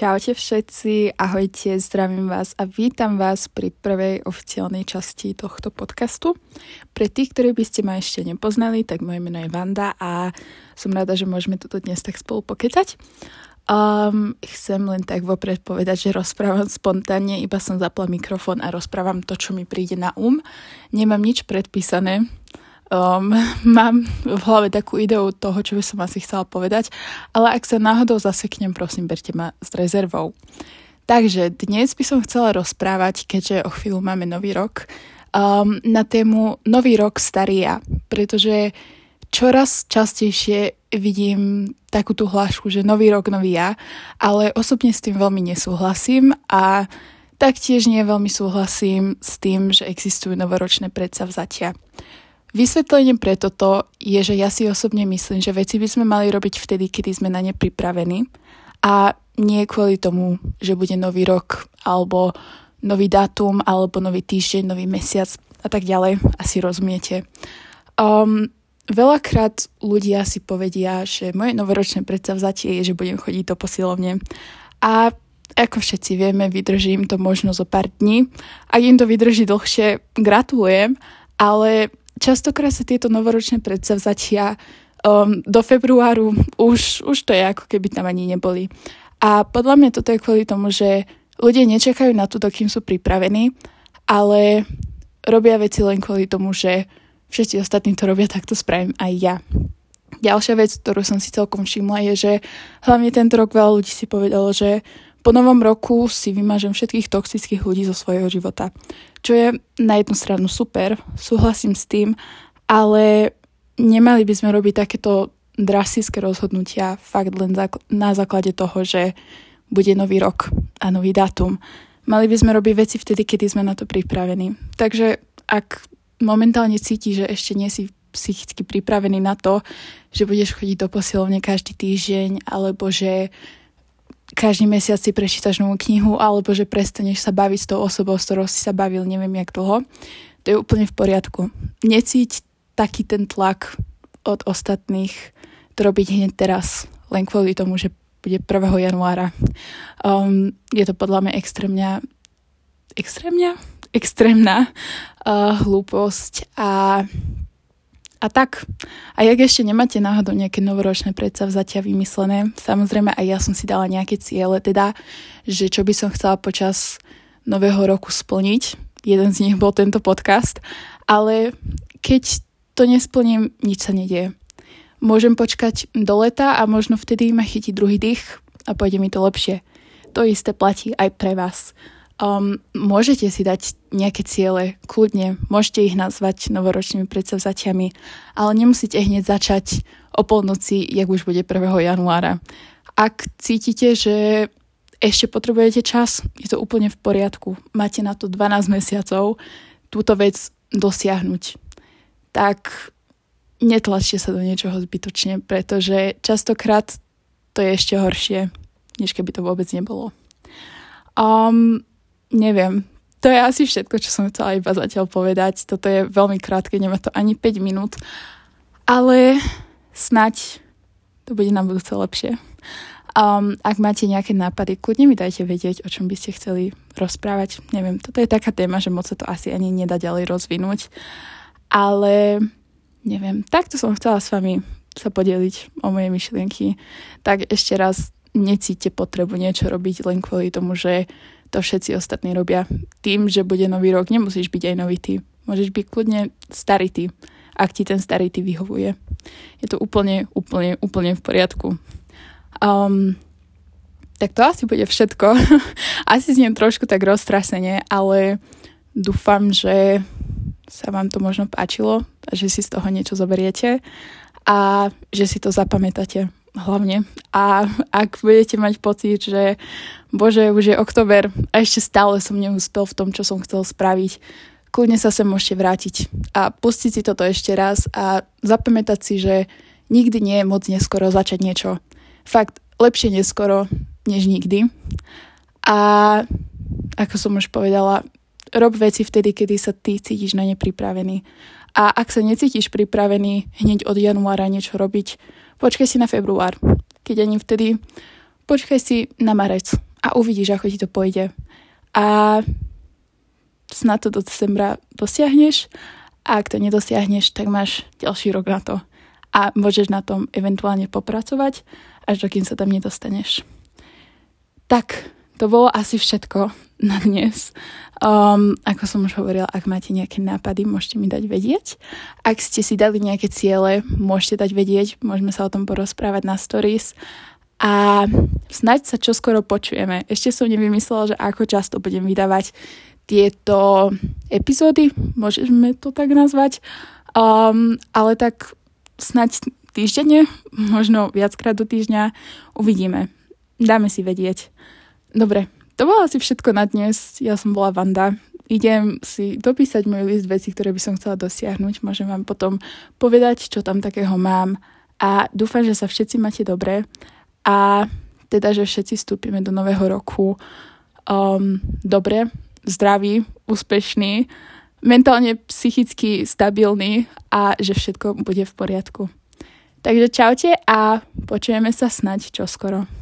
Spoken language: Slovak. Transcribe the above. Čaute všetci, ahojte, zdravím vás a vítam vás pri prvej oficiálnej časti tohto podcastu. Pre tých, ktorí by ste ma ešte nepoznali, tak moje meno je Vanda a som rada, že môžeme toto dnes tak spolu pokecať. Chcem len tak vopred povedať, že rozprávam spontánne, iba som zapla mikrofón a rozprávam to, čo mi príde na úm. Nemám nič predpísané. Mám v hlave takú ideu toho, čo by som asi chcela povedať, ale ak sa náhodou zaseknem, prosím, berte ma s rezervou. Takže dnes by som chcela rozprávať, keďže o chvíľu máme nový rok, na tému nový rok starý ja, pretože čoraz častejšie vidím takú tú hlášku, že nový rok, nový ja, ale osobne s tým veľmi nesúhlasím a taktiež nie veľmi súhlasím s tým, že existujú novoročné predsavzatia. Vysvetlenie pre toto je, že ja si osobne myslím, že veci by sme mali robiť vtedy, kedy sme na ne pripravení a nie kvôli tomu, že bude nový rok alebo nový dátum alebo nový týždeň, nový mesiac a tak ďalej, asi rozumiete. Veľakrát ľudia si povedia, že moje novoročné predsavzatie je, že budem chodiť do posilovne a ako všetci vieme, vydržím to možno zo pár dní. Ak im to vydrží dlhšie, gratulujem, ale častokrát sa tieto novoročné predsavzatia do februáru už to je, ako keby tam ani neboli. A podľa mňa toto je kvôli tomu, že ľudia nečakajú na to, dokým sú pripravení, ale robia veci len kvôli tomu, že všetci ostatní to robia, tak to spravím aj ja. Ďalšia vec, ktorú som si celkom všimla, je, že hlavne tento rok veľa ľudí si povedalo, že po novom roku si vymažem všetkých toxických ľudí zo svojho života. Čo je na jednu stranu super, súhlasím s tým, ale nemali by sme robiť takéto drastické rozhodnutia fakt len na základe toho, že bude nový rok a nový dátum. Mali by sme robiť veci vtedy, kedy sme na to pripravení. Takže ak momentálne cítiš, že ešte nie si psychicky pripravený na to, že budeš chodiť do posilovne každý týždeň, alebo že každý mesiac si prečítaš novú knihu alebo že prestaneš sa baviť s tou osobou, s ktorou si sa bavil neviem jak dlho, to je úplne v poriadku. Necíť taký ten tlak od ostatných to robiť hneď teraz, len kvôli tomu, že bude 1. januára. Je to podľa mňa extrémna hlúposť a tak, a ak ešte nemáte náhodou nejaké novoročné predsavzatia vymyslené, samozrejme aj ja som si dala nejaké ciele, teda, že čo by som chcela počas nového roku splniť. Jeden z nich bol tento podcast, ale keď to nesplním, nič sa nedieje. Môžem počkať do leta a možno vtedy ma chytí druhý dých a pôjde mi to lepšie. To isté platí aj pre vás. Môžete si dať nejaké ciele, kľudne, môžete ich nazvať novoročnými predsavzatiami, ale nemusíte hneď začať o polnoci, jak už bude 1. januára. Ak cítite, že ešte potrebujete čas, je to úplne v poriadku. Máte na to 12 mesiacov túto vec dosiahnuť. Tak netlačte sa do niečoho zbytočne, pretože častokrát to je ešte horšie, než keby to vôbec nebolo. Neviem, to je asi všetko, čo som chcela iba zatiaľ povedať. Toto je veľmi krátke, nemá to ani 5 minút, ale snáď to bude na budúce lepšie. Ak máte nejaké nápady, kľudne mi dajte vedieť, o čom by ste chceli rozprávať. Neviem, toto je taká téma, že moc sa to asi ani nedá ďalej rozvinúť, ale neviem, takto som chcela s vami sa podeliť o moje myšlienky. Tak ešte raz, necíte potrebu niečo robiť len kvôli tomu, že to všetci ostatní robia. Tým, že bude nový rok, nemusíš byť aj nový ty. Môžeš byť kľudne starý ty, ak ti ten starý ty vyhovuje. Je to úplne v poriadku. Tak to asi bude všetko. Asi znem trošku tak roztrasenie, ale dúfam, že sa vám to možno páčilo a že si z toho niečo zoberiete a že si to zapamätáte. Hlavne. A ak budete mať pocit, že bože, už je október a ešte stále som neúspel v tom, čo som chcel spraviť, kľudne sa sem môžete vrátiť a pustiť si toto ešte raz a zapamätať si, že nikdy nie je moc neskoro začať niečo. Fakt, lepšie neskoro, než nikdy. A ako som už povedala, rob veci vtedy, kedy sa ty cítiš na ne pripravený. A ak sa necítiš pripravený hneď od januára niečo robiť, počkaj si na február, keď ani vtedy, počkaj si na marec a uvidíš, ako ti to pôjde. A snad to do decembra dosiahneš a ak to nedosiahneš, tak máš ďalší rok na to. A môžeš na tom eventuálne popracovať, až dokým sa tam nedostaneš. Tak, to bolo asi všetko na dnes. Ako som už hovorila, ak máte nejaké nápady, môžete mi dať vedieť. Ak ste si dali nejaké ciele, môžete dať vedieť, môžeme sa o tom porozprávať na stories. A snáď sa čoskoro počujeme. Ešte som nevymyslela, že ako často budem vydávať tieto epizódy, môžeme to tak nazvať, ale tak snáď týždenne, možno viackrát do týždňa, uvidíme. Dáme si vedieť. Dobre, to bolo asi všetko na dnes. Ja som bola Vanda. Idem si dopísať môj list vecí, ktoré by som chcela dosiahnuť. Môžem vám potom povedať, čo tam takého mám. A dúfam, že sa všetci máte dobre. A teda, že všetci vstúpime do nového roku dobre, zdraví, úspešní, mentálne, psychicky stabilní a že všetko bude v poriadku. Takže čaute a počujeme sa snáď čoskoro.